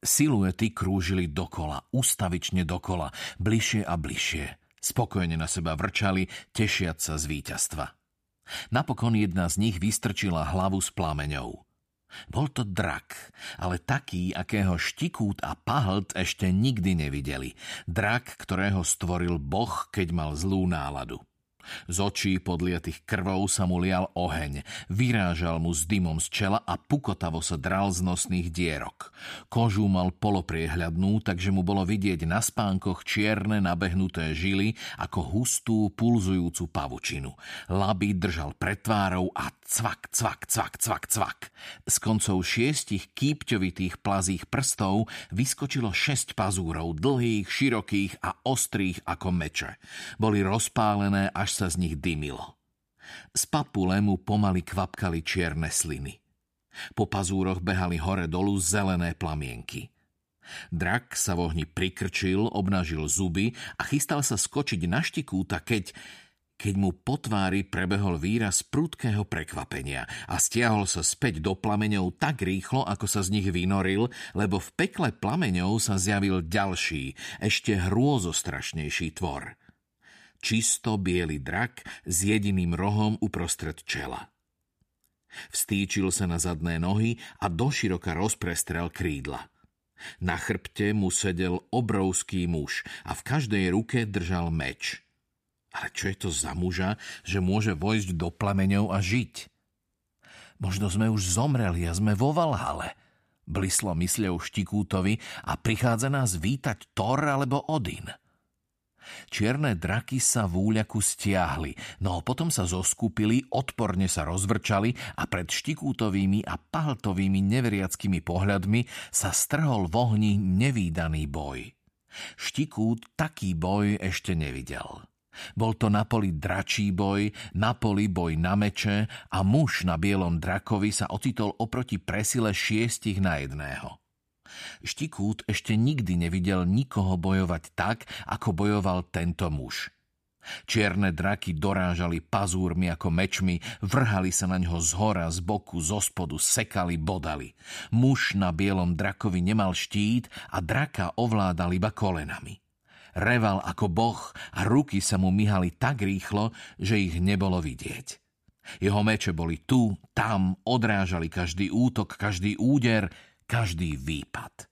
Siluety krúžili dokola, ustavične dokola, bližšie a bližšie. Spokojne na seba vrčali, tešiac sa z víťazstva. Napokon jedna z nich vystrčila hlavu s plameňou. Bol to drak, ale taký, akého Štikút a Pahlt ešte nikdy nevideli. Drak, ktorého stvoril Boh, keď mal zlú náladu. Z očí podliatých krvou sa mu lial oheň, vyrážal mu s dymom z čela a pukotavo sa dral z nosných dierok. Kožu mal polopriehľadnú, takže mu bolo vidieť na spánkoch čierne nabehnuté žily ako hustú, pulzujúcu pavučinu. Laby držal pred tvárou a cvak, cvak, cvak, cvak, cvak. Z koncov 6 kýpťovitých plazích prstov vyskočilo 6 pazúrov, dlhých, širokých a ostrých ako meče. Boli rozpálené až sa z nich dymilo. Z papule mu pomaly kvapkali čierne sliny. Po pazúroch behali hore dolu zelené plamienky. Drak sa v ohni prikrčil, obnažil zuby a chystal sa skočiť na Štikúta, keď mu po tvári prebehol výraz prudkého prekvapenia a stiahol sa späť do plameňov tak rýchlo, ako sa z nich vynoril, lebo v pekle plameňov sa zjavil ďalší, ešte hrôzostrašnejší tvor. Čisto biely drak s jediným rohom uprostred čela. Vstýčil sa na zadné nohy a doširoka rozprestrel krídla. Na chrbte mu sedel obrovský muž a v každej ruke držal meč. Ale čo je to za muža, že môže vojsť do plameňov a žiť? Možno sme už zomreli a sme vo Valhale, blyslo mysľou Štikútovi a prichádza nás vítať Thor alebo Odin. Čierne draky sa v úľaku stiahli, no potom sa zoskupili, odporne sa rozvrčali a pred Štikútovými a Pahltovými neveriackými pohľadmi sa strhol v ohni nevídaný boj. Štikút taký boj ešte nevidel. Bol to na poli dračí boj, na poli boj na meče a muž na bielom drakovi sa ocitol oproti presile 6:1. Štikút ešte nikdy nevidel nikoho bojovať tak, ako bojoval tento muž. Čierne draky dorážali pazúrmi ako mečmi, vrhali sa na ňo zhora, z boku, zo spodu, sekali, bodali. Muž na bielom drakovi nemal štít a draka ovládal iba kolenami. Reval ako boh a ruky sa mu myhali tak rýchlo, že ich nebolo vidieť. Jeho meče boli tu, tam, odrážali každý útok, každý úder, každý výpad.